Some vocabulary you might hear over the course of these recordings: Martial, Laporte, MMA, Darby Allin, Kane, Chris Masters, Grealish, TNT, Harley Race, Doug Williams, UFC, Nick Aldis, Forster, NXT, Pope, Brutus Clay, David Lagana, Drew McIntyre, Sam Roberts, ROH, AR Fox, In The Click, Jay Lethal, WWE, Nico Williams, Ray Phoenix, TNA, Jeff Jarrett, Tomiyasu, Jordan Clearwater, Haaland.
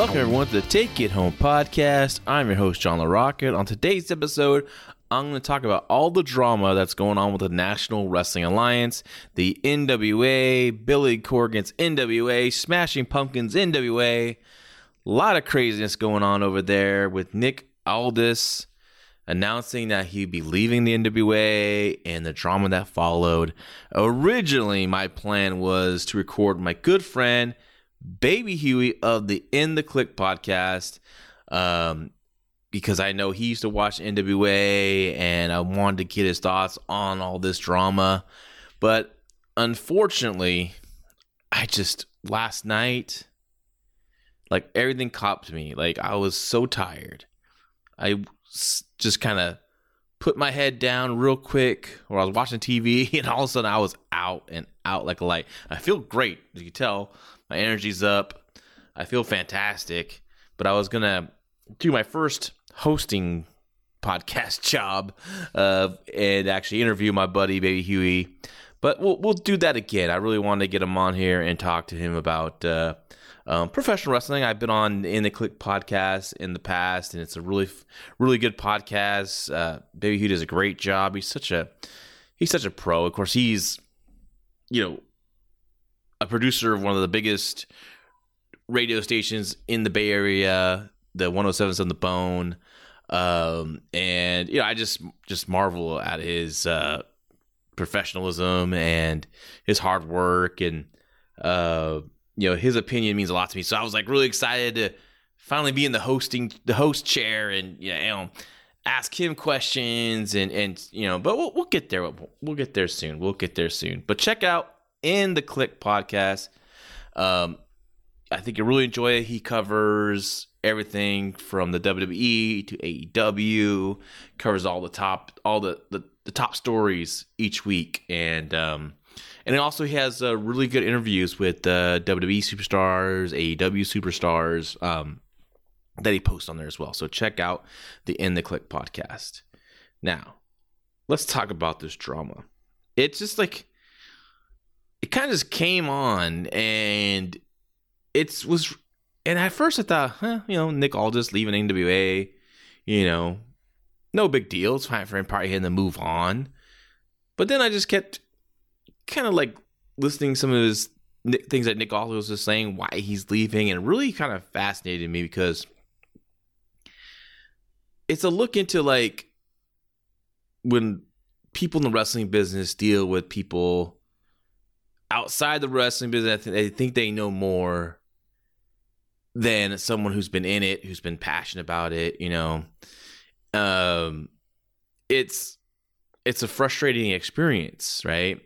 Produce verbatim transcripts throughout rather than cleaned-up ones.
Welcome everyone to the Take It Home podcast. I'm your host, John LaRocca. On today's episode, I'm going to talk about all the drama that's going on with the National Wrestling Alliance, the N W A, Billy Corgan's N W A, Smashing Pumpkins N W A. A lot of craziness going on over there with Nick Aldis announcing that he'd be leaving the N W A and the drama that followed. Originally, my plan was to record my good friend, Baby Huey of the In The Click podcast, um, because I know he used to watch N W A and I wanted to get his thoughts on all this drama. But unfortunately, I just, last night, like everything caught to me. Like I was so tired. I just kind of put my head down real quick or I was watching T V and all of a sudden I was out and out like a light. I feel great. As you can tell, my energy's up. I feel fantastic. But I was going to do my first hosting podcast job uh, and actually interview my buddy Baby Huey, but we'll we'll do that again. I really wanted to get him on here and talk to him about uh, um, professional wrestling. I've been on In The Click podcast in the past, and it's a really really good podcast. Uh, Baby Huey does a great job. He's such a he's such a pro. Of course, he's you know a producer of one of the biggest radio stations in the Bay Area, the one oh seven point nine on the bone. Um, and, you know, I just, just marvel at his, uh, professionalism and his hard work and, uh, you know, his opinion means a lot to me. So I was like really excited to finally be in the hosting, the host chair and, you know, ask him questions and, and, you know, but we'll, we'll get there. We'll, we'll get there soon. We'll get there soon, but check out In The Click podcast. Um, I think you'll really enjoy it. He covers everything from the W W E to A E W, covers all the top, all the, the, the top stories each week. And, um, and also he has uh, really good interviews with uh, W W E superstars, A E W superstars um, that he posts on there as well. So check out the In The Click podcast. Now, let's talk about this drama. It's just like, it kind of just came on and It's was, and at first I thought, huh, you know, Nick Aldis leaving N W A, you know, no big deal. It's fine for him probably to move on. But then I just kept kind of like listening to some of his things that Nick Aldis was saying, why he's leaving, and it really kind of fascinated me because it's a look into like when people in the wrestling business deal with people outside the wrestling business, they think they know more than someone who's been in it, who's been passionate about it, you know. Um, it's it's a frustrating experience, right?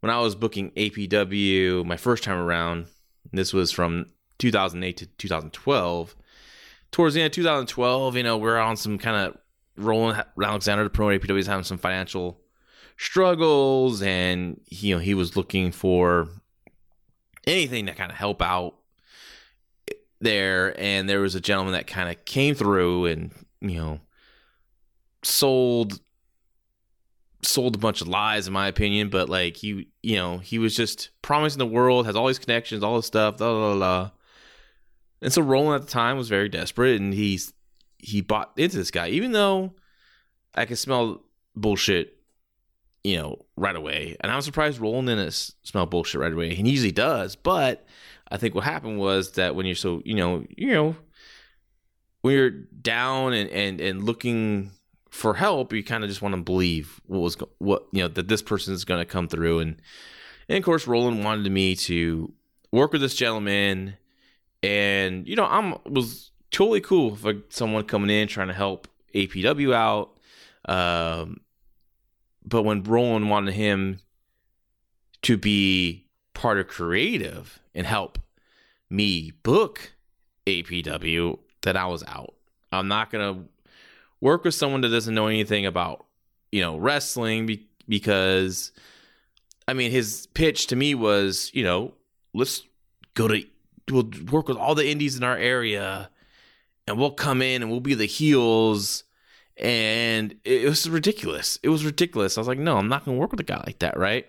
When I was booking A P W my first time around, this was from two thousand eight to two thousand twelve. Towards the end of two thousand twelve, you know, we're on some kind of Roland Alexander to promote A P W is having some financial struggles, and he, you know, he was looking for anything to kind of help out there, and there was a gentleman that kind of came through and, you know, sold sold a bunch of lies in my opinion, but like he, you know, he was just promising the world, has all these connections, all this stuff, blah, blah, blah. And so Roland at the time was very desperate, and he's he bought into this guy, even though I could smell bullshit, you know, right away. And I'm surprised Roland didn't smell bullshit right away. He usually does, but I think what happened was that when you're so, you know, you know, when you're down and, and, and looking for help, you kind of just want to believe what was, what, you know, that this person is going to come through. And, and of course, Roland wanted me to work with this gentleman, and, you know, I'm was totally cool for someone coming in, trying to help A P W out. Um, But when Roland wanted him to be part of creative and help me book A P W, then I was out. I'm not going to work with someone that doesn't know anything about, you know, wrestling be- because, I mean, his pitch to me was, you know, let's go to, we'll work with all the indies in our area and we'll come in and we'll be the heels. And it was ridiculous. It was ridiculous. I was like, no, I'm not going to work with a guy like that, right?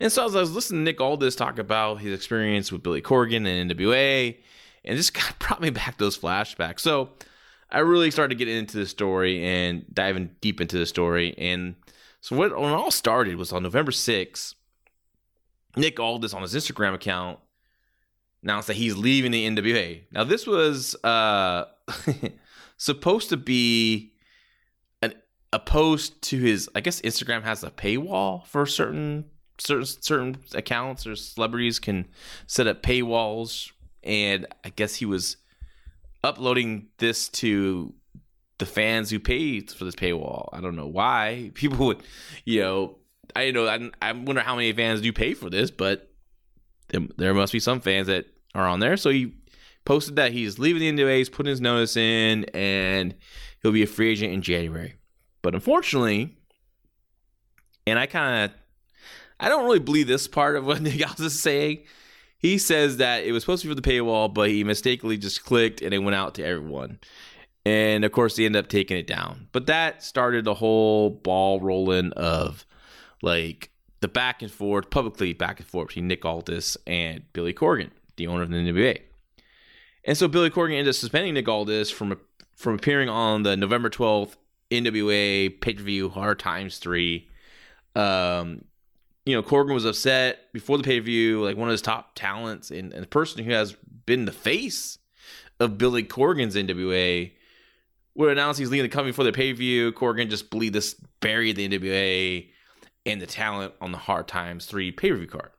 And so as I was listening to Nick Aldis talk about his experience with Billy Corgan and N W A And this kind of brought me back those flashbacks. So I really started to get into the story and diving deep into the story. And so what when it all started was on November sixth, Nick Aldis on his Instagram account announced that he's leaving the N W A. Now, this was uh, supposed to be an, a post to his, I guess Instagram has a paywall for certain certain certain accounts, or celebrities can set up paywalls. And I guess he was uploading this to the fans who paid for this paywall. I don't know why people would, you know, I know I, I wonder how many fans do pay for this, but there must be some fans that are on there. So he posted that he's leaving the N W A, he's putting his notice in, and he'll be a free agent in January. But unfortunately, and I kind of, I don't really believe this part of what Nick Aldis is saying. He says that it was supposed to be for the paywall, but he mistakenly just clicked and it went out to everyone. And of course, they ended up taking it down. But that started the whole ball rolling of like, the back and forth, publicly back and forth between Nick Aldis and Billy Corgan, the owner of the N W A. And so Billy Corgan ended up suspending Nick Aldis from from appearing on the November twelfth N W A pay-per-view Hard Times three. Um, you know, Corgan was upset before the pay-per-view, like one of his top talents and, and the person who has been the face of Billy Corgan's N W A would announce he's leaving the company before the pay-per-view. Corgan just believed this buried the N W A and the talent on the Hard Times three pay-per-view card.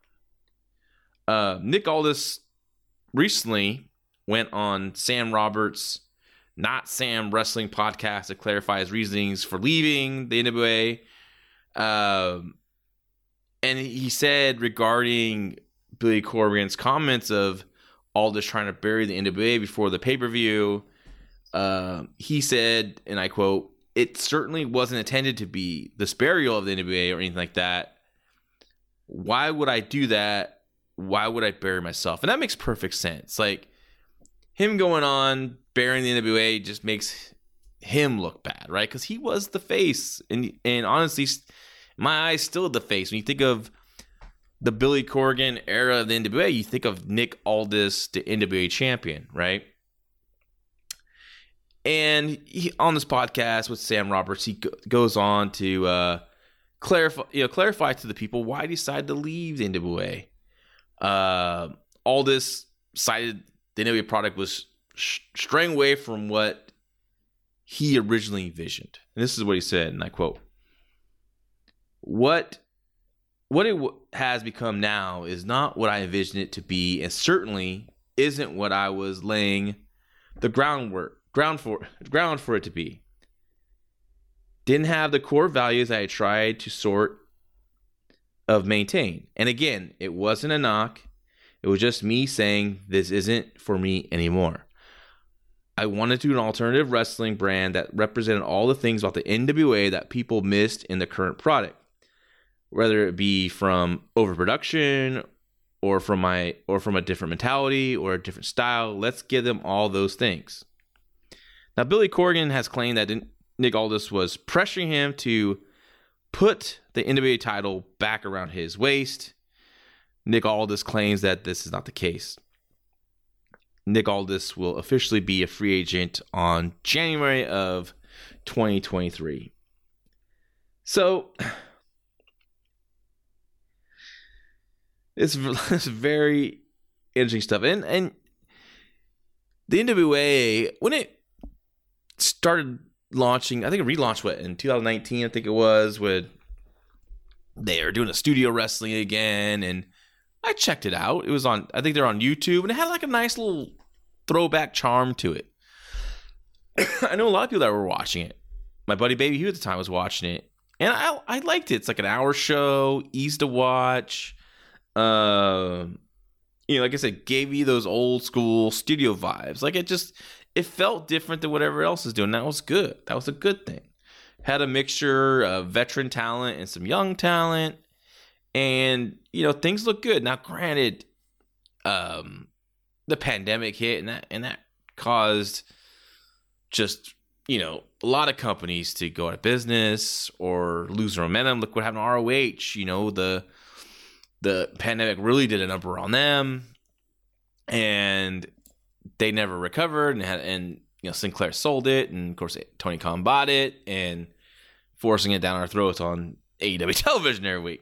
Uh, Nick Aldis recently went on Sam Roberts' Not Sam Wrestling podcast to clarify his reasonings for leaving the N W A. Um, and he said regarding Billy Corgan's comments of Aldis trying to bury the N W A before the pay-per-view, uh, he said, and I quote, "It certainly wasn't intended to be this burial of the N W A or anything like that. Why would I do that? Why would I bury myself?" And that makes perfect sense. Like, him going on, burying the N W A just makes him look bad, right? Because he was the face. And and honestly, my eyes still the face. When you think of the Billy Corgan era of the N W A, you think of Nick Aldis, the N W A champion, right? And he, on this podcast with Sam Roberts, he go, goes on to uh, clarify, you know, clarify to the people why he decided to leave the N W A. Uh, Aldis cited the N W A product was sh- straying away from what he originally envisioned, and this is what he said, and I quote: "What what it w- has become now is not what I envisioned it to be, and certainly isn't what I was laying the groundwork." Ground for ground for it to be. Didn't have the core values I had tried to sort of maintain. And again, it wasn't a knock. It was just me saying this isn't for me anymore. I wanted to do an alternative wrestling brand that represented all the things about the N W A that people missed in the current product, whether it be from overproduction or from my or from a different mentality or a different style. Let's give them all those things. Now, Billy Corgan has claimed that Nick Aldis was pressuring him to put the N W A title back around his waist. Nick Aldis claims that this is not the case. Nick Aldis will officially be a free agent on January of twenty twenty-three. So, it's, it's very interesting stuff. And, and the N W A, when it started launching, I think it relaunched what in twenty nineteen, I think it was, when they were doing a studio wrestling again, and I checked it out. It was on, I think they're on YouTube, and it had like a nice little throwback charm to it. I know a lot of people that were watching it. My buddy Baby Huey at the time was watching it, and I I liked it. It's like an hour show, easy to watch. Uh, you know, like I said, gave you those old school studio vibes. Like it just. It felt different than whatever else is doing. That was good. That was a good thing. Had a mixture of veteran talent and some young talent. And, you know, things look good. Now, granted, um, the pandemic hit, and that, and that caused just, you know, a lot of companies to go out of business or lose momentum. Look what happened to R O H. You know, the the pandemic really did a number on them. And they never recovered, and had, and you know, Sinclair sold it, and of course Tony Khan bought it, and forcing it down our throats on A E W television every week.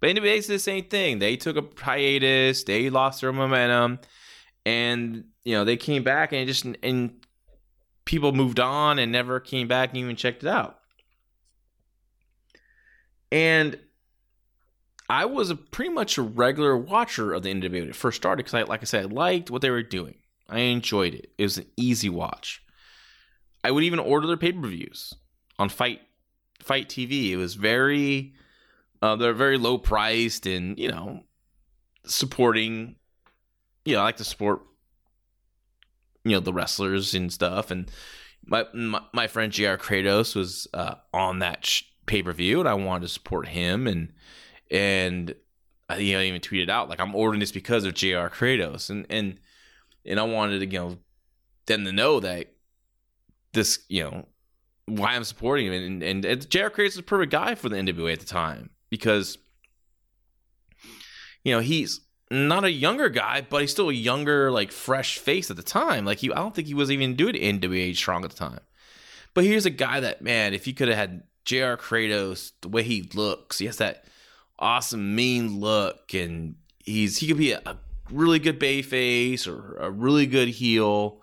But N W A did the same thing. They took a hiatus, they lost their momentum, and you know, they came back, and it just and people moved on and never came back and even checked it out. And I was a pretty much a regular watcher of the N W A when it first started, because, I, like I said, I liked what they were doing. I enjoyed it. It was an easy watch. I would even order their pay-per-views on Fight Fight T V. It was very, uh, they're very low priced, and you know, supporting. You know, I like to support, you know, the wrestlers and stuff. And my my, my friend J R. Kratos was uh, on that sh- pay-per-view, and I wanted to support him. And And I, you know, I even tweeted out, like, I'm ordering this because of J R. Kratos. And, and and I wanted to, you know, them to know that this, you know, why I'm supporting him. And, and, and J R. Kratos is the perfect guy for the N W A at the time, because, you know, he's not a younger guy, but he's still a younger, like, fresh face at the time. Like, he, I don't think he was even doing N W A strong at the time. But here's a guy that, man, if you could have had J R. Kratos, the way he looks, he has that awesome mean look, and he's he could be a, a really good babyface or a really good heel.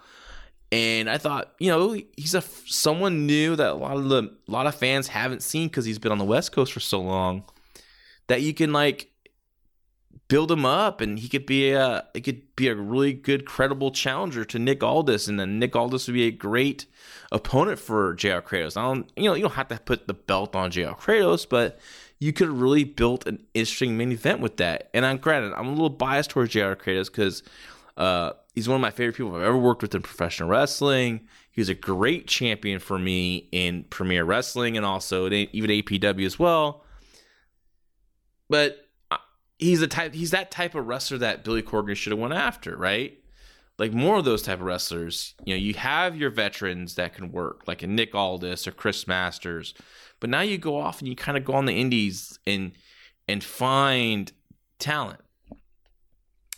And I thought, you know, he's a someone new that a lot of the a lot of fans haven't seen, because he's been on the West Coast for so long, that you can like build him up, and he could be a it could be a really good credible challenger to Nick Aldis, and then Nick Aldis would be a great opponent for J R. Kratos. I don't you know you don't have to put the belt on J R. Kratos, but you could have really built an interesting main event with that. And I'm granted, I'm a little biased towards J R. Kratos because uh, he's one of my favorite people I've ever worked with in professional wrestling. He was a great champion for me in Premier Wrestling, and also even A P W as well. But he's the type, he's that type of wrestler that Billy Corgan should have went after, right? Like more of those type of wrestlers. You know, you have your veterans that can work, like a Nick Aldis or Chris Masters. But now you go off and you kind of go on the indies and and find talent.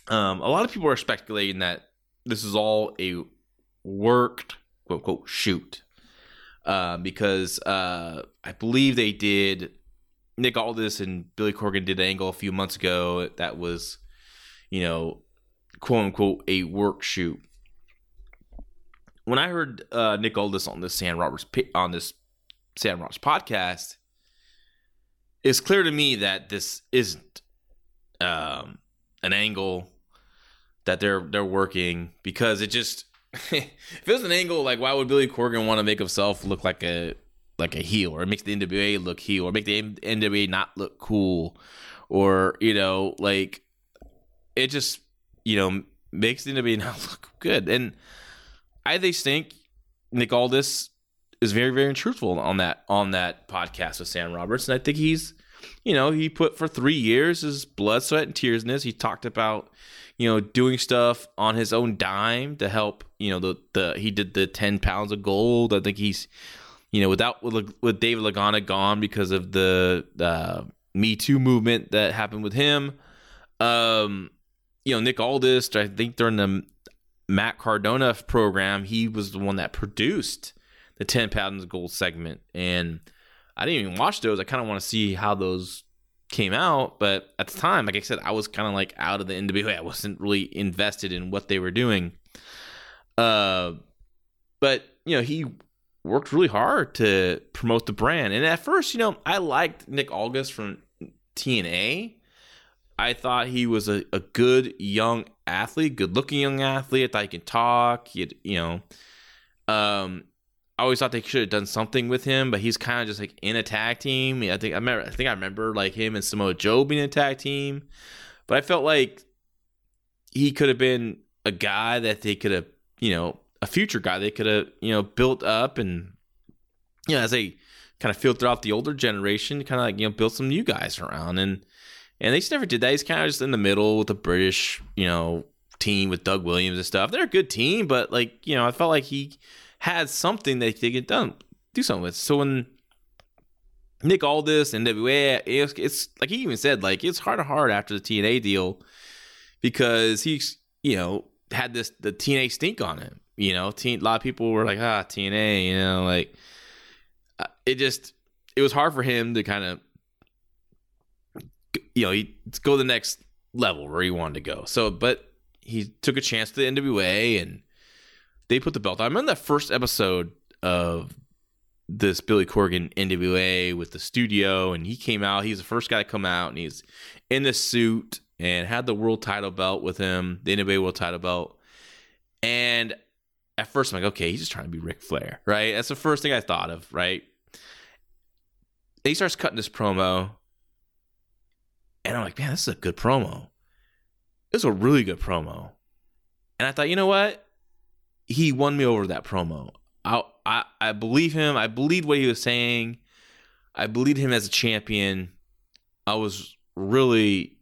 Um, a lot of people are speculating that this is all a worked, quote, quote, shoot. Uh, because uh, I believe they did, Nick Aldis and Billy Corgan did an angle a few months ago that was, you know, quote, unquote, a work shoot. When I heard uh, Nick Aldis on this Sam Roberts, on this Sam Roberts podcast, it's clear to me that this isn't um, an angle that they're they're working, because it just if it was an angle, like why would Billy Corgan want to make himself look like a like a heel, or make the N W A look heel, or make the N W A not look cool, or you know, like it just you know makes the N W A not look good. And I they think Nick Aldis is very, very truthful on that on that podcast with Sam Roberts, and I think he's, you know, he put for three years his blood, sweat, and tears in this. He talked about, you know, doing stuff on his own dime to help. You know, the the he did the ten pounds of gold. I think he's, you know, without with, with David Lagana gone because of the uh, Me Too movement that happened with him. Um, you know, Nick Aldis, I think during the Matt Cardona program, he was the one that produced the ten pounds of gold segment, and I didn't even watch those. I kind of want to see how those came out, but at the time, like I said, I was kind of like out of the N W A. I wasn't really invested in what they were doing. Uh, but you know, he worked really hard to promote the brand, and at first, you know, I liked Nick Aldis from T N A. I thought he was a, a good young athlete, good-looking young athlete. I thought he could talk. He had, you know, um. I always thought they should have done something with him, but he's kind of just like in a tag team. I think I remember. I think I remember like him and Samoa Joe being a tag team, but I felt like he could have been a guy that they could have, you know, a future guy they could have, you know, built up, and you know, as they kind of filter out the older generation, kind of like, you know, build some new guys around, and and they just never did that. He's kind of just in the middle with the British, you know, team with Doug Williams and stuff. They're a good team, but like, you know, I felt like he had something that they could done, do something with. So when Nick Aldis and N W A, it's, it's like he even said, like it's hard to hard after the T N A deal, because he's, you know, had this the T N A stink on it. You know, teen, a lot of people were like, ah, T N A, you know, like it just it was hard for him to kind of, you know, he go to the next level where he wanted to go. So, but he took a chance to the N W A and they put the belt on. I remember that first episode of this Billy Corgan N W A with the studio, and he came out. He's the first guy to come out, and he's in the suit and had the world title belt with him, the N W A world title belt. And at first, I'm like, okay, he's just trying to be Ric Flair, right? That's the first thing I thought of, right? And he starts cutting this promo, and I'm like, man, this is a good promo. This is a really good promo. And I thought, you know what? He won me over that promo. I, I I believe him. I believed what he was saying. I believed him as a champion. I was really,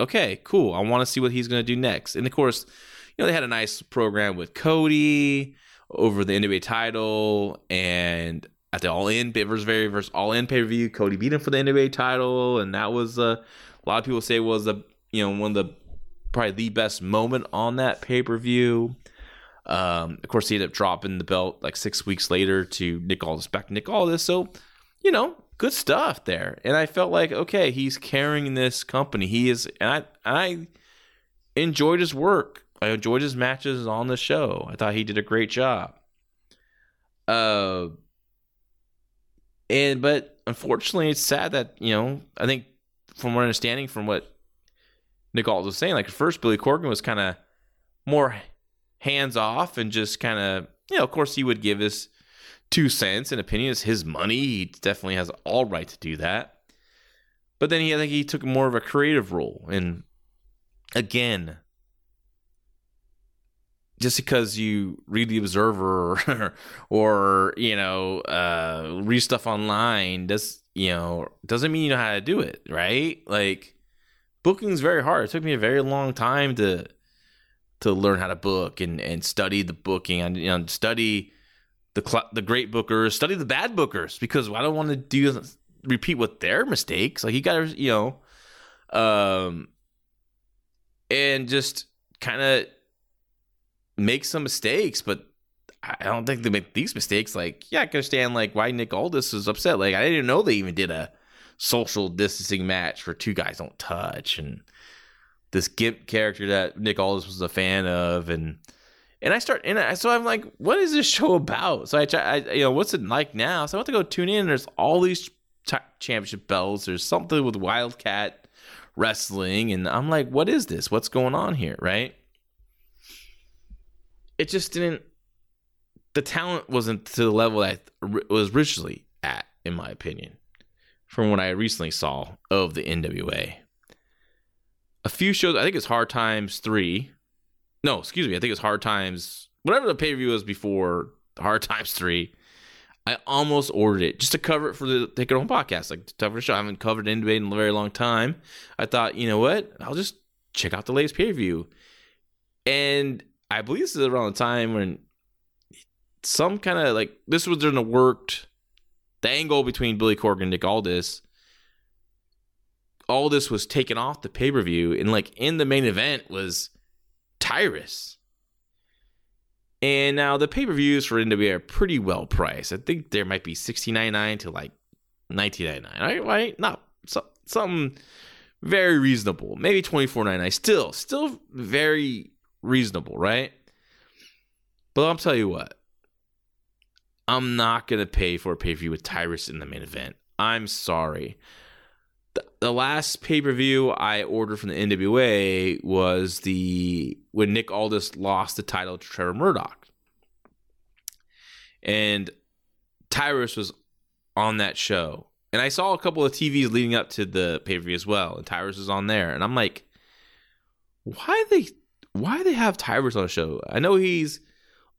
okay, cool. I want to see what he's going to do next. And, of course, you know, they had a nice program with Cody over the N W A title. And at the All In, it was very versus All In pay-per-view, Cody beat him for the N W A title. And that was, uh, a lot of people say, was the you know one of the probably the best moment on that pay-per-view. Um, of course, he ended up dropping the belt like six weeks later to Nick Aldis, back to Nick Aldis. So, you know, good stuff there. And I felt like, okay, he's carrying this company. He is, and I, I enjoyed his work. I enjoyed his matches on the show. I thought he did a great job. Uh, and but unfortunately, it's sad that, you know, I think from my understanding, from what Nick Aldis was saying, like at first, Billy Corgan was kind of more hands off and just kind of, you know, of course he would give his two cents and opinion. It's his money. He definitely has all right to do that. But then he, I think he took more of a creative role. And again, just because you read The Observer or, or you know, uh, read stuff online, does, you know, doesn't mean you know how to do it, right? Like, booking's very hard. It took me a very long time to to learn how to book and, and study the booking and, you know, study the cl- the great bookers, study the bad bookers, because I don't want to do repeat what their mistakes. Like, you got to, you know, um, and just kind of make some mistakes, but I don't think they make these mistakes. Like, yeah, I can understand like why Nick Aldis was upset. Like, I didn't know they even did a social distancing match for two guys don't touch, and this Gimp character that Nick Aldis was a fan of, and and I start and I, so I'm like, what is this show about? So I try, I, you know, what's it like now? So I want to go tune in. And there's all these t- championship belts. There's something with Wildcat wrestling, and I'm like, what is this? What's going on here? Right? It just didn't. The talent wasn't to the level that it was originally at, in my opinion, from what I recently saw of the N W A. A few shows, I think it's Hard Times three. No, excuse me. I think it's Hard Times, whatever the pay-per-view was before Hard Times three. I almost ordered it just to cover it for the Take It Home podcast. Like, to cover the show. I haven't covered N W A in a very long time. I thought, you know what? I'll just check out the latest pay-per-view. And I believe this is around the time when some kind of, like, this was during the worked, the angle between Billy Corgan and Nick Aldis. All this was taken off the pay-per-view, and like in the main event was Tyrus. And now the pay-per-views for N W A are pretty well priced. I think there might be sixteen ninety-nine to like nineteen ninety-nine. Right? Right? Not so, something very reasonable. Maybe twenty-four ninety-nine. Still, still very reasonable, right? But I'll tell you what. I'm not gonna pay for a pay-per-view with Tyrus in the main event. I'm sorry. The last pay-per-view I ordered from the N W A was the when Nick Aldis lost the title to Trevor Murdoch. And Tyrus was on that show. And I saw a couple of T Vs leading up to the pay-per-view as well. And Tyrus was on there. And I'm like, why they why they have Tyrus on the show? I know he's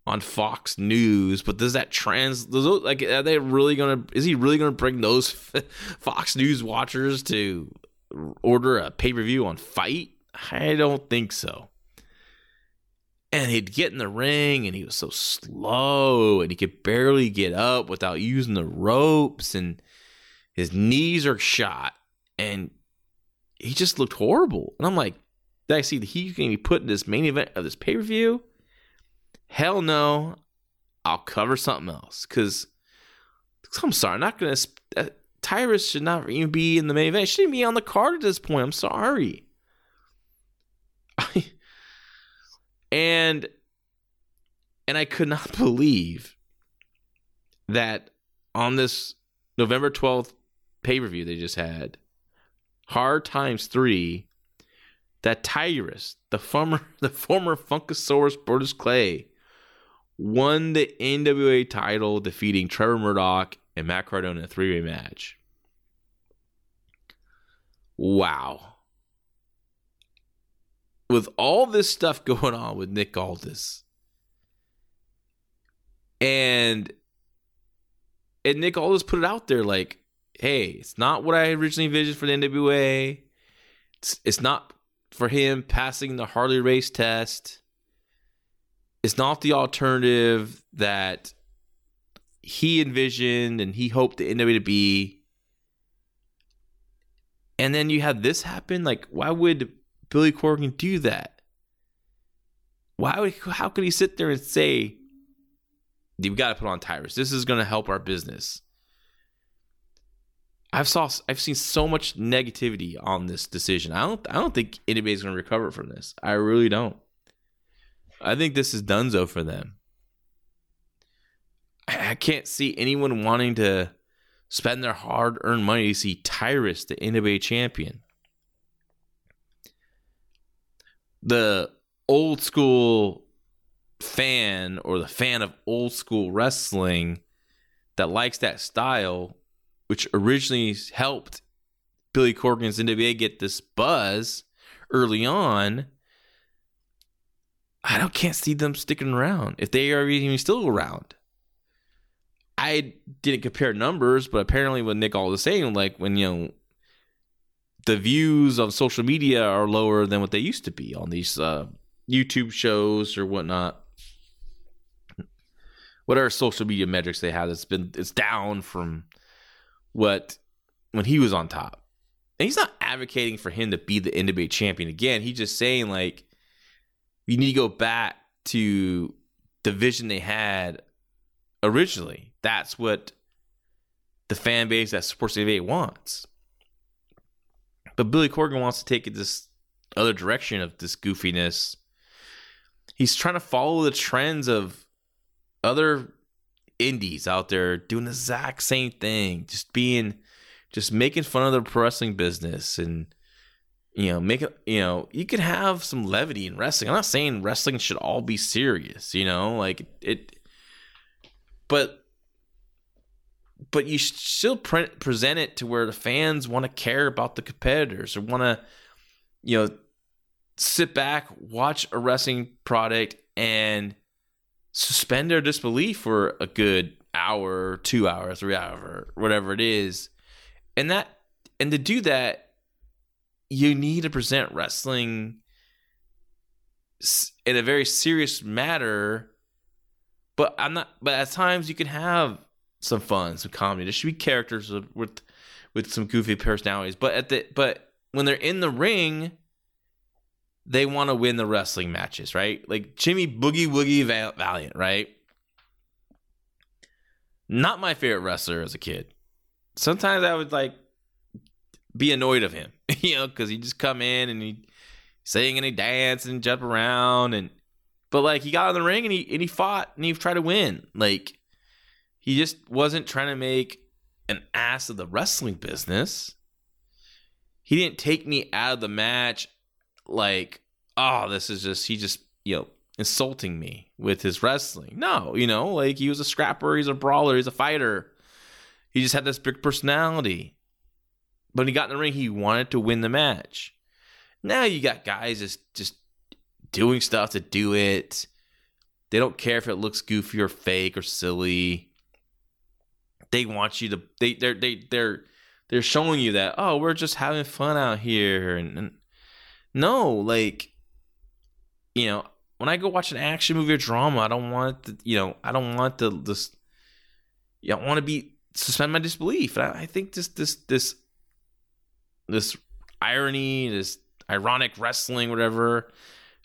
on Fox News, but does that trans does those, like are they really gonna is he really gonna bring those Fox News watchers to order a pay-per-view on Fight? I don't think so. And he'd get in the ring and he was so slow and he could barely get up without using the ropes, and his knees are shot and he just looked horrible. And I'm like, Did I see that he can be put in this main event of this pay-per-view? Hell no. I'll cover something else. Because I'm sorry, I'm not going to... Uh, Tyrus should not even be in the main event. He shouldn't be on the card at this point. I'm sorry. I, and and I could not believe that on this November twelfth pay-per-view they just had, Hard Times three, that Tyrus, the former the former Funkasaurus Brutus Clay, won the N W A title, defeating Trevor Murdoch and Matt Cardona in a three-way match. Wow. With all this stuff going on with Nick Aldis, and and Nick Aldis put it out there like, hey, it's not what I originally envisioned for the N W A. It's, it's not for him passing the Harley race test. It's not the alternative that he envisioned and he hoped the N W A to be. And then you have this happen. Like, why would Billy Corgan do that? Why would, how could he sit there and say, we've got to put on Tyrus. This is going to help our business. I've saw I've seen so much negativity on this decision. I don't I don't think anybody's going to recover from this. I really don't. I think this is donezo for them. I can't see anyone wanting to spend their hard-earned money to see Tyrus, the N W A champion. The old school fan, or the fan of old school wrestling that likes that style, which originally helped Billy Corgan's N W A get this buzz early on, I don't can't see them sticking around if they are even still around. I didn't compare numbers, but apparently what Nick Aldis is saying, like when you know the views on social media are lower than what they used to be on these uh, YouTube shows or whatnot, whatever social media metrics they have, it's been it's down from what when he was on top. And he's not advocating for him to be the N W A champion again. He's just saying like you need to go back to the vision they had originally. That's what the fan base that supports the N B A wants. But Billy Corgan wants to take it this other direction of this goofiness. He's trying to follow the trends of other indies out there doing the exact same thing. Just being, just making fun of the pro wrestling business and, you know, make it, you know, you can have some levity in wrestling. I'm not saying wrestling should all be serious, you know, like it, But, but you still pre- present it to where the fans want to care about the competitors or want to, you know, sit back, watch a wrestling product, and suspend their disbelief for a good hour, two hours, three hours, whatever it is. And that, and to do that, you need to present wrestling in a very serious matter. But I'm not. But at times you can have some fun, some comedy. There should be characters with, with some goofy personalities. But at the but when they're in the ring, they want to win the wrestling matches, right? Like Jimmy Boogie Woogie Valiant, right? Not my favorite wrestler as a kid. Sometimes I would like be annoyed of him, you know, because he'd just come in and he'd sing and he'd dance and jump around and. But, like, he got in the ring and he and he fought and he tried to win. Like, he just wasn't trying to make an ass of the wrestling business. He didn't take me out of the match like, oh, this is just, he just, you know, insulting me with his wrestling. No, you know, like, he was a scrapper, he's a brawler, he's a fighter. He just had this big personality. But when he got in the ring, he wanted to win the match. Now you got guys just, just, doing stuff to do it. They don't care if it looks goofy or fake or silly. They want you to they they're they they're they're showing you that, oh, we're just having fun out here. And, and no, like, you know, when I go watch an action movie or drama, I don't want the, you know, I don't want the this you know, I want to be suspend my disbelief. And I, I think this this this this irony, this ironic wrestling, whatever,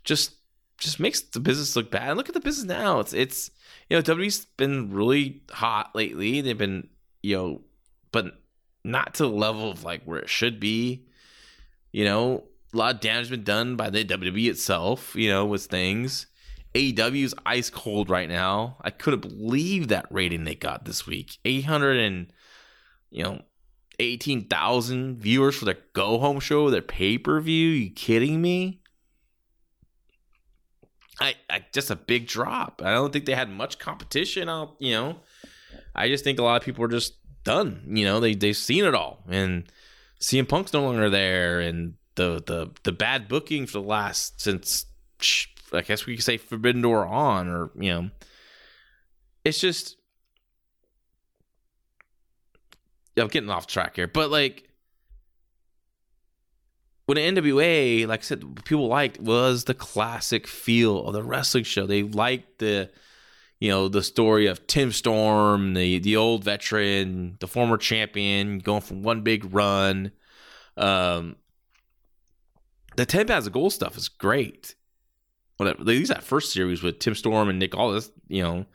just just makes the business look bad. And look at the business now. It's it's you know, W W E's been really hot lately. They've been, you know, but not to the level of like where it should be. You know, a lot of damage has been done by the W W E itself, you know, with things. A E W's ice cold right now. I couldn't believe that rating they got this week. eight hundred and, you know, eighteen thousand viewers for their go-home show, their pay-per-view. Are you kidding me? I, I just a big drop. I don't think they had much competition. I'll, you know, I just think a lot of people are just done. You know, they they've seen it all, and C M Punk's no longer there, and the the the bad booking for the last since I guess we could say Forbidden Door on, or you know, it's just I'm getting off track here, but like. When the N W A, like I said, people liked was the classic feel of the wrestling show. They liked the, you know, the story of Tim Storm, the the old veteran, the former champion, going from one big run. Um, the ten Pounds of Gold stuff is great. Whatever, at least that first series with Tim Storm and Nick Aldis, you know,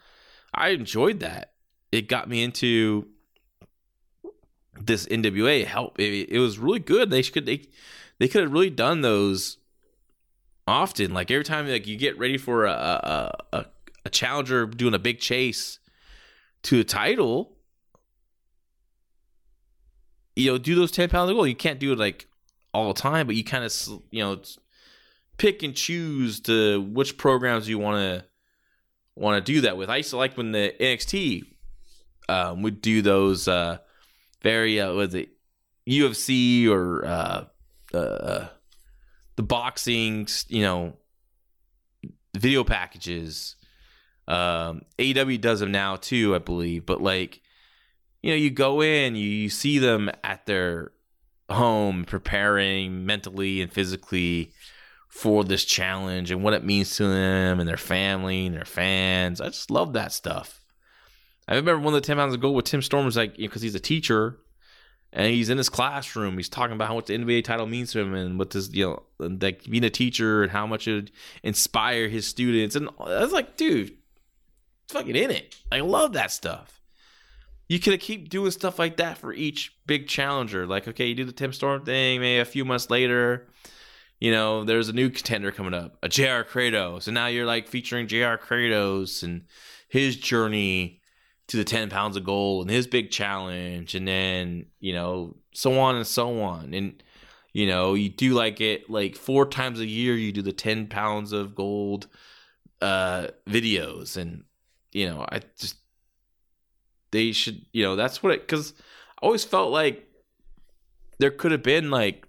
I enjoyed that. It got me into this N W A help. It, it was really good. They should they. They could have really done those often. Like every time, like you get ready for a a, a a challenger doing a big chase to a title, you know, do those ten pounds of gold. You can't do it like all the time, but you kind of you know pick and choose to which programs you want to want to do that with. I used to like when the N X T um, would do those uh, very uh, was it U F C or. Uh, Uh, the boxing, you know, video packages. Um, A E W does them now too, I believe. But like, you know, you go in, you, you see them at their home preparing mentally and physically for this challenge and what it means to them and their family and their fans. I just love that stuff. I remember one of the ten pounds of gold with Tim Storm was like, because you know, he's a teacher. And he's in his classroom. He's talking about how much the N B A title means to him, and what this, you know, like being a teacher, and how much it would inspire his students. And I was like, dude, fucking in it. I love that stuff. You could keep doing stuff like that for each big challenger. Like, okay, you do the Tim Storm thing. Maybe a few months later, you know, there's a new contender coming up, a J R. Kratos, and now you're like featuring J R. Kratos and his journey to the ten pounds of gold and his big challenge, and then you know so on and so on, and you know you do like it like four times a year. You do the ten pounds of gold uh, videos, and you know I just they should you know that's what it because I always felt like there could have been like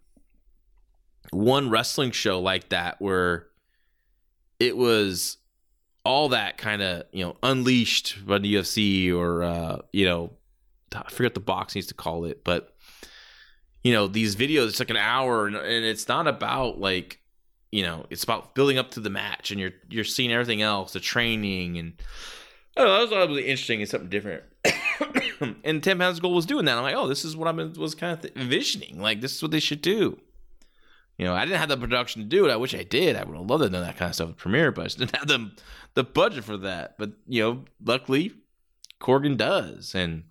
one wrestling show like that where it was. All that kind of, you know, unleashed by the U F C or, uh, you know, I forget the box needs to call it, but, you know, these videos, it's like an hour and, and it's not about like, you know, it's about building up to the match and you're, you're seeing everything else, the training and, I don't know, that was really interesting and something different. And ten Pounds of Gold was doing that. I'm like, oh, this is what I was kind of th- envisioning. Like, this is what they should do. You know, I didn't have the production to do it. I wish I did. I would have loved to do that kind of stuff at Premiere, but I just didn't have the, the budget for that. But, you know, luckily, Corgan does. And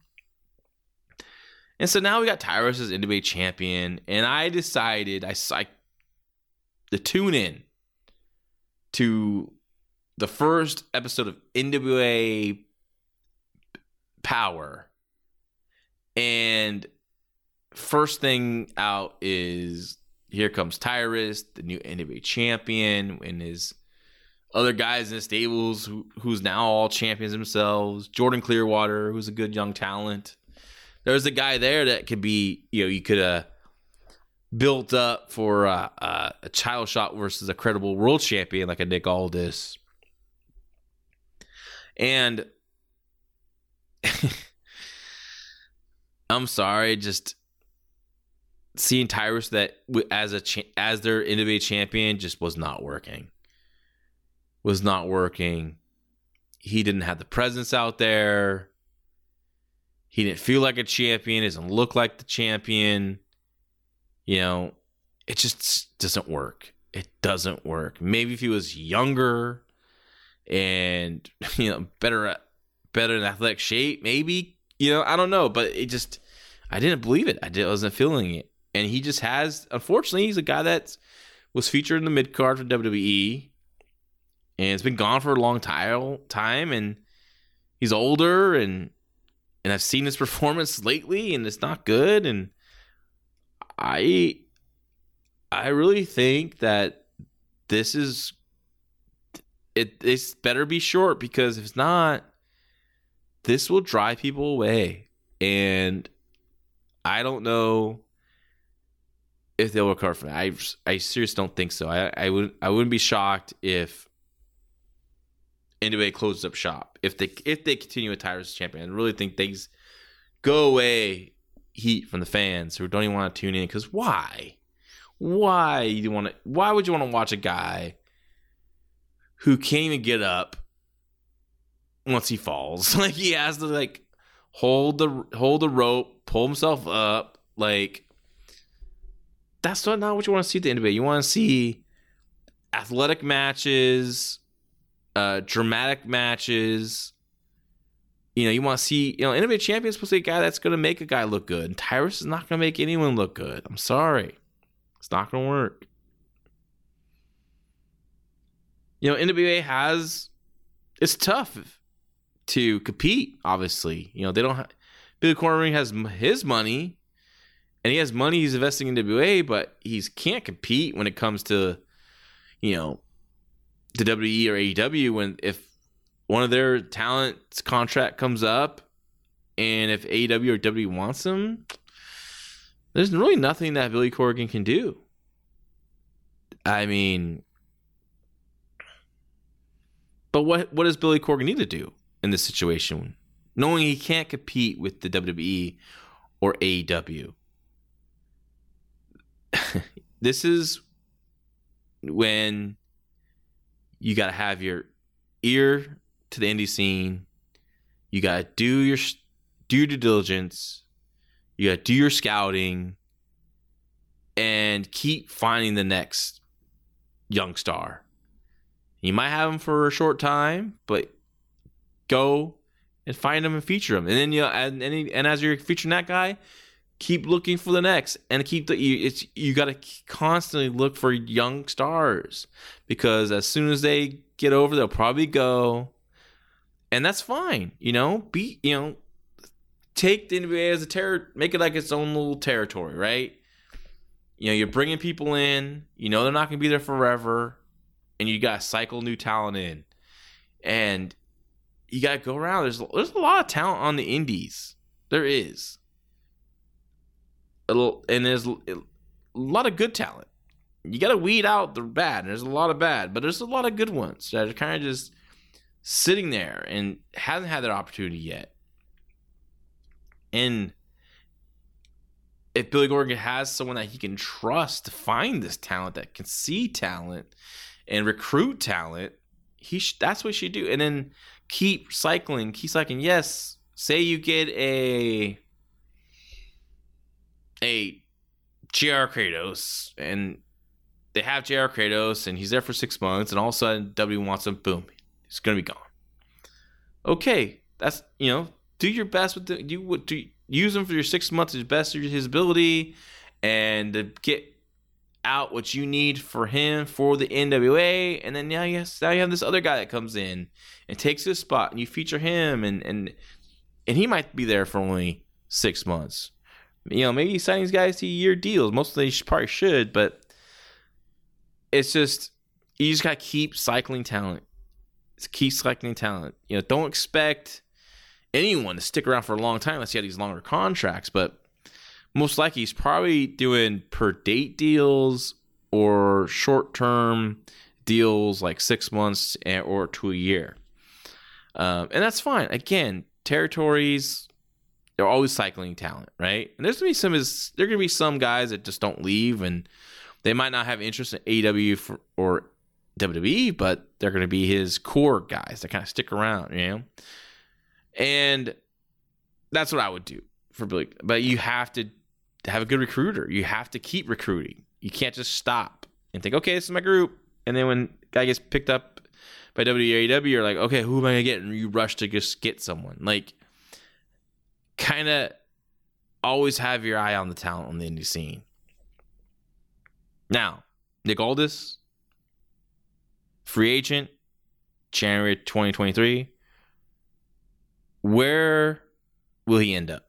and so now we got Tyrus as N W A champion. And I decided I, I to tune in to the first episode of N W A Power. And first thing out is... Here comes Tyrus, the new N W A champion, and his other guys in the stables, who, who's now all champions themselves. Jordan Clearwater, who's a good young talent. There's a guy there that could be, you know, you could uh, build up for uh, uh, a title shot versus a credible world champion like a Nick Aldis. And I'm sorry, just... Seeing Tyrus that as a cha- as their N W A champion just was not working. Was not working. He didn't have the presence out there. He didn't feel like a champion. Doesn't look like the champion. You know, it just doesn't work. It doesn't work. Maybe if he was younger and, you know, better better in athletic shape, maybe, you know, I don't know. But it just, I didn't believe it. I wasn't feeling it. And he just has, unfortunately, he's a guy that was featured in the mid card for W W E. And it's been gone for a long time. And he's older. And, and I've seen his performance lately. And it's not good. And I... I really think that this is it. It's better be short, because if it's not, this will drive people away, and I don't know if they'll recover from it. I I seriously don't think so. I I wouldn't I wouldn't be shocked if N W A closes up shop if they if they continue with Tyrus as champion. I really think things go away heat from the fans who don't even want to tune in, because why? Why you want to? Why would you want to watch a guy who can't even get up once he falls? Like, he has to like hold the hold the rope, pull himself up. Like, that's not, not what you want to see at the end of it. You want to see athletic matches, uh, dramatic matches. You know, you want to see, you know, N W A champion is supposed to be a guy that's going to make a guy look good. And Tyrus is not going to make anyone look good. I'm sorry. It's not going to work. You know, N W A has... It's tough to compete, obviously. You know, they don't have... Billy Corgan has his money, and he has money he's investing in N W A, but he can't compete when it comes to, you know, the W W E or A E W. When if one of their talent's contract comes up, and if A E W or W W E wants them... There's really nothing that Billy Corgan can do. I mean, but what what does Billy Corgan need to do in this situation, knowing he can't compete with the W W E or A E W? This is when you got to have your ear to the indie scene. You got to do your do your due diligence. You got to do your scouting and keep finding the next young star. You might have them for a short time, but go and find them and feature them. And then you and and, and as you're featuring that guy, keep looking for the next and keep the you, it's you got to constantly look for young stars, because as soon as they get over, they'll probably go, and that's fine. You know, be you know. Take the N B A as a terror, make it like its own little territory, right? You know, you're bringing people in. You know they're not going to be there forever, and you got to cycle new talent in, and you got to go around. There's there's a lot of talent on the indies. There is, a little, and there's a lot of good talent. You got to weed out the bad. There's a lot of bad, but there's a lot of good ones that are kind of just sitting there and hasn't had their opportunity yet. And if Billy Corgan has someone that he can trust to find this talent, that can see talent and recruit talent, he sh- that's what he should do. And then keep cycling, keep cycling. Yes, say you get a a J R. Kratos, and they have J R. Kratos, and he's there for six months, and all of a sudden W wants him. Boom, he's gonna be gone. Okay, that's you know. Do your best with the, you would do use him for your six months as best of his ability, and to get out what you need for him for the N W A. And then now yes, now you have this other guy that comes in and takes his spot, and you feature him, and and and he might be there for only six months. You know, maybe you sign these guys to year deals. Most of them you probably should, but it's just you just gotta keep cycling talent. It's keep cycling talent. You know, don't expect anyone to stick around for a long time unless he had these longer contracts, but most likely he's probably doing per date deals or short term deals like six months or to a year. Um, and that's fine. Again, territories, they're always cycling talent, right? And there's going to be some is there going to be some guys that just don't leave, and they might not have interest in A E W for, or W W E, but they're going to be his core guys that kind of stick around, you know? And that's what I would do for Billy. But you have to have a good recruiter. You have to keep recruiting. You can't just stop and think, okay, this is my group. And then when guy gets picked up by W W E, you're like, okay, who am I going to get? And you rush to just get someone. Like, kind of always have your eye on the talent on the indie scene. Now, Nick Aldis, free agent, January twenty twenty-three. Where will he end up?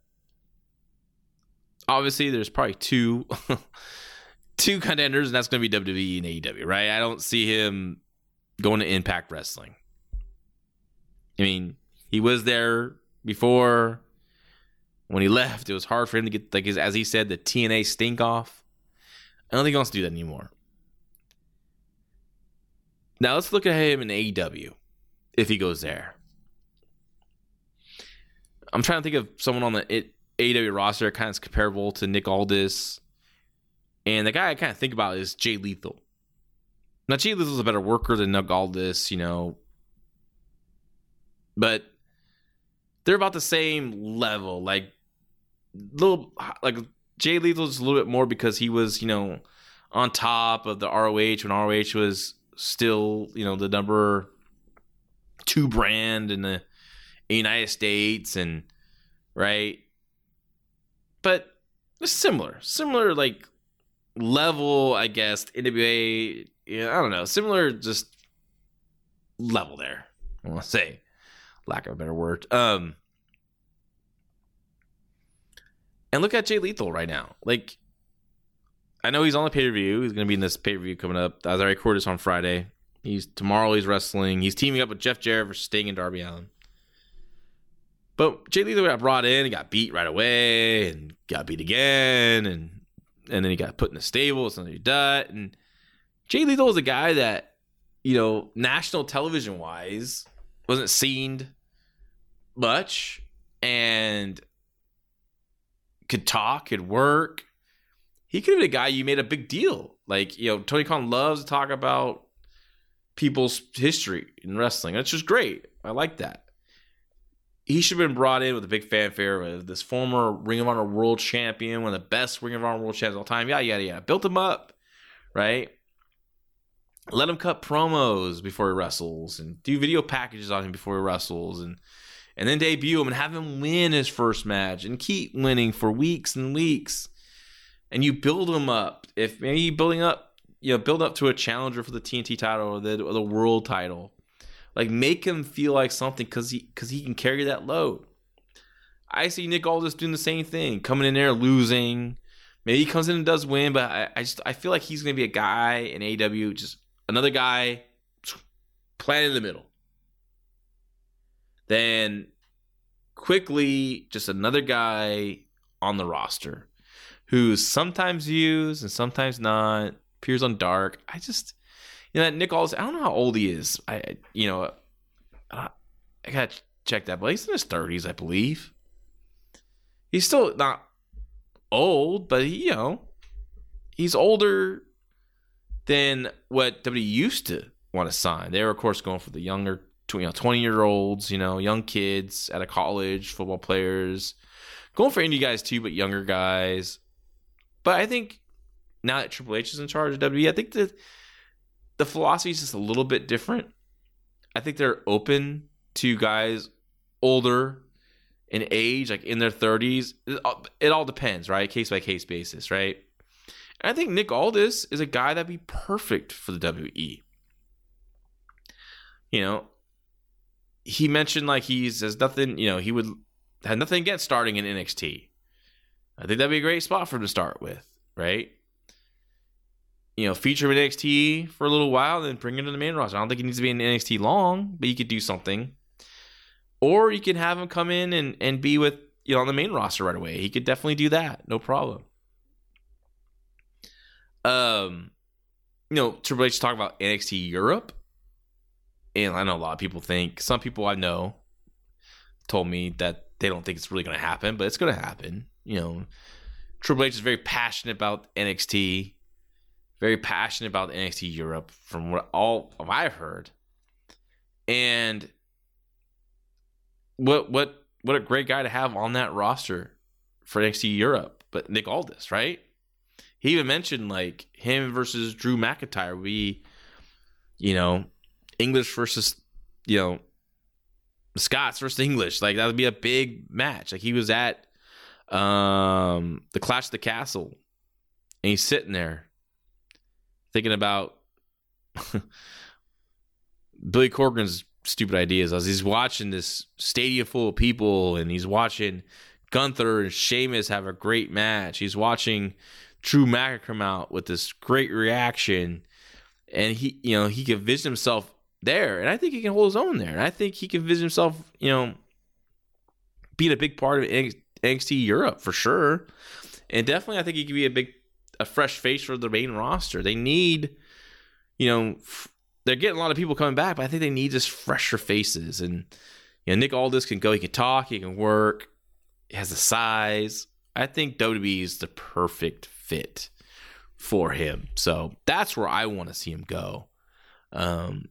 Obviously, there's probably two two contenders, and that's going to be W W E and A E W, right? I don't see him going to Impact Wrestling. I mean, he was there before. When he left, it was hard for him to get, like, his, as he said, the T N A stink off. I don't think he wants to do that anymore. Now, let's look at him in A E W, if he goes there. I'm trying to think of someone on the it, A E W roster kind of comparable to Nick Aldis. And the guy I kind of think about is Jay Lethal. Now, Jay Lethal's a better worker than Nick Aldis, you know. But they're about the same level. Like, little, like Jay Lethal's a little bit more because he was, you know, on top of the R O H when R O H was still, you know, the number two brand in the United States, and right, but it's similar, similar like level, I guess. N W A, yeah, I don't know, similar just level there. I want to say, lack of a better word. Um, and look at Jay Lethal right now. Like, I know he's on the pay per view. He's gonna be in this pay per view coming up. As I record this on Friday, he's tomorrow. He's wrestling. He's teaming up with Jeff Jarrett versus Sting and Darby Allin. But Jay Lethal got brought in, he got beat right away, and got beat again, and and then he got put in the stable, it's another dud. And Jay Lethal is a guy that, you know, national television wise, wasn't seen much, and could talk, could work. He could have been a guy you made a big deal. Like, you know, Tony Khan loves to talk about people's history in wrestling. That's just great. I like that. He should have been brought in with a big fanfare with this former Ring of Honor world champion, one of the best Ring of Honor world champions of all time. Yada, yada, yada. Built him up, right? Let him cut promos before he wrestles and do video packages on him before he wrestles, and and then debut him and have him win his first match and keep winning for weeks and weeks. And you build him up. If maybe building up, you know, build up to a challenger for the T N T title or the, or the world title. Like, make him feel like something because he, cause he can carry that load. I see Nick Aldis doing the same thing, coming in there, losing. Maybe he comes in and does win, but I, I just I feel like he's going to be a guy in A E W, just another guy planted in the middle. Then quickly, just another guy on the roster who's sometimes used and sometimes not, appears on Dark. I just... You know, that Nick Aldis, I don't know how old he is. I, you know, I, I got to check that, but he's in his thirties, I believe. He's still not old, but, he, you know, he's older than what W W E used to want to sign. They were, of course, going for the younger, you know, twenty-year-olds, you know, young kids out of college, football players. Going for indie guys, too, but younger guys. But I think now that Triple H is in charge of W W E, I think that the philosophy is just a little bit different. I think they're open to guys older in age, like in their thirties. It all, it all depends, right? Case by case basis, right? And I think Nick Aldis is a guy that'd be perfect for the W W E. You know, he mentioned like he's has nothing. You know, he would have nothing against starting in N X T. I think that'd be a great spot for him to start with, right? You know, feature him in N X T for a little while, then bring him to the main roster. I don't think he needs to be in N X T long, but you could do something. Or you can have him come in and, and be with, you know, on the main roster right away. He could definitely do that. No problem. Um, you know, Triple H is talking about N X T Europe. And I know a lot of people think, some people I know told me that they don't think it's really going to happen, but it's going to happen. You know, Triple H is very passionate about N X T. Very passionate about N X T Europe, from what all of I've heard, and what what what a great guy to have on that roster for N X T Europe. But Nick Aldis, right? He even mentioned like him versus Drew McIntyre would be, you know, English versus, you know, Scots versus English. Like that would be a big match. Like he was at um, the Clash of the Castle, and he's sitting there thinking about Billy Corgan's stupid ideas. As he's watching this stadium full of people, and he's watching Gunther and Sheamus have a great match. He's watching Drew McIntyre come out with this great reaction, and he, you know, he can vision himself there, and I think he can hold his own there, and I think he can vision himself, you know, being a big part of N X T Europe for sure, and definitely I think he could be a big, a fresh face for the main roster. They need, you know, f- they're getting a lot of people coming back, but I think they need just fresher faces, and you know, Nick Aldis can go, he can talk, he can work, he has the size. I think W W E is the perfect fit for him. So that's where I want to see him go. Um,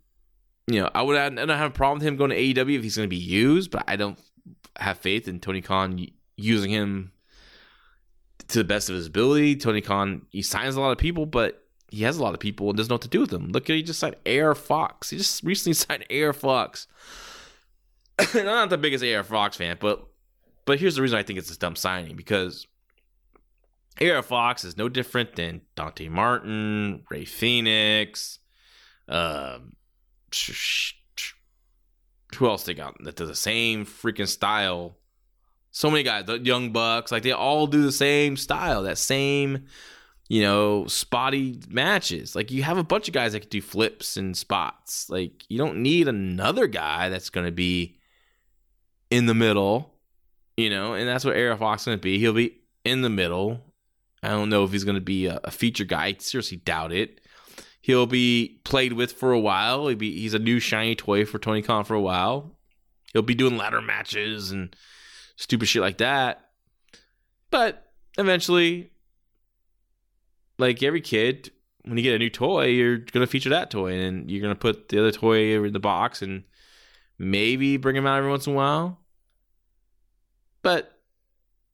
you know, I would I don't have a problem with him going to A E W if he's going to be used, but I don't have faith in Tony Khan using him to the best of his ability. Tony Khan, he signs a lot of people, but he has a lot of people and doesn't know what to do with them. Look, he just signed A R Fox. He just recently signed A R Fox. I'm not the biggest A R Fox fan, but But here's the reason I think it's a dumb signing, because A R Fox is no different than Dante Martin, Ray Phoenix. Um, who else they got that does the same freaking style? So many guys, the Young Bucks, like they all do the same style, that same, you know, spotty matches. Like you have a bunch of guys that can do flips and spots. Like you don't need another guy that's going to be in the middle. You know, and that's what A R Fox is going to be. He'll be in the middle. I don't know if he's going to be a, a feature guy. I seriously doubt it. He'll be played with for a while. He'll be, he's a new shiny toy for Tony Khan for a while. He'll be doing ladder matches and stupid shit like that. But eventually, like every kid, when you get a new toy, you're going to feature that toy. And you're going to put the other toy in the box and maybe bring him out every once in a while. But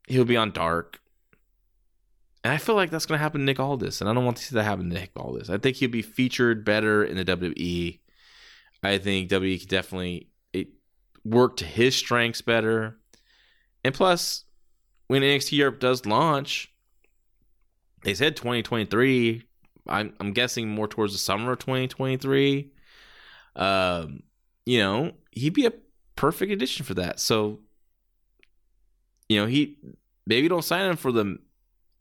he'll be on Dark. And I feel like that's going to happen to Nick Aldis. And I don't want to see that happen to Nick Aldis. I think he'll be featured better in the W W E. I think W W E could definitely it work to his strengths better. And plus, when N X T Europe does launch, they said twenty twenty-three. I'm, I'm guessing more towards the summer of twenty twenty-three. Um, you know, he'd be a perfect addition for that. So, you know, he maybe don't sign him for the,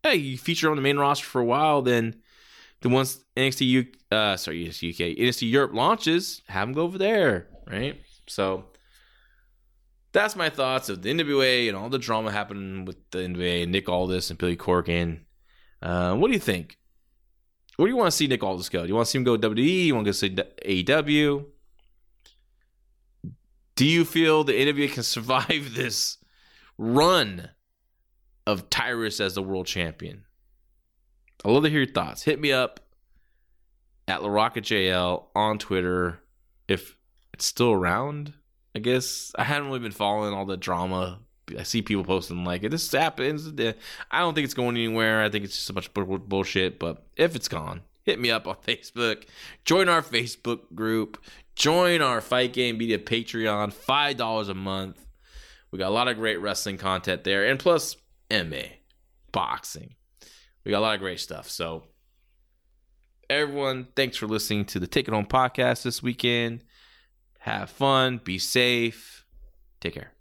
hey, you feature on the main roster for a while, then then once N X T U K, uh, sorry, U K, N X T Europe launches, have him go over there, right? So that's my thoughts of the N W A and all the drama happening with the N W A and Nick Aldis and Billy Corgan. Uh, what do you think? Where do you want to see Nick Aldis go? Do you want to see him go to W W E? You want to go see A E W? Do you feel the N W A can survive this run of Tyrus as the world champion? I'd love to hear your thoughts. Hit me up at LaRoccaJL on Twitter if it's still around. I guess I haven't really been following all the drama. I see people posting like, if this happens, I don't think it's going anywhere. I think it's just a bunch of bullshit. But if it's gone, hit me up on Facebook. Join our Facebook group. Join our Fight Game Media Patreon. five dollars a month. We got a lot of great wrestling content there. And plus, M M A, boxing. We got a lot of great stuff. So, everyone, thanks for listening to the Take It Home podcast this weekend. Have fun. Be safe. Take care.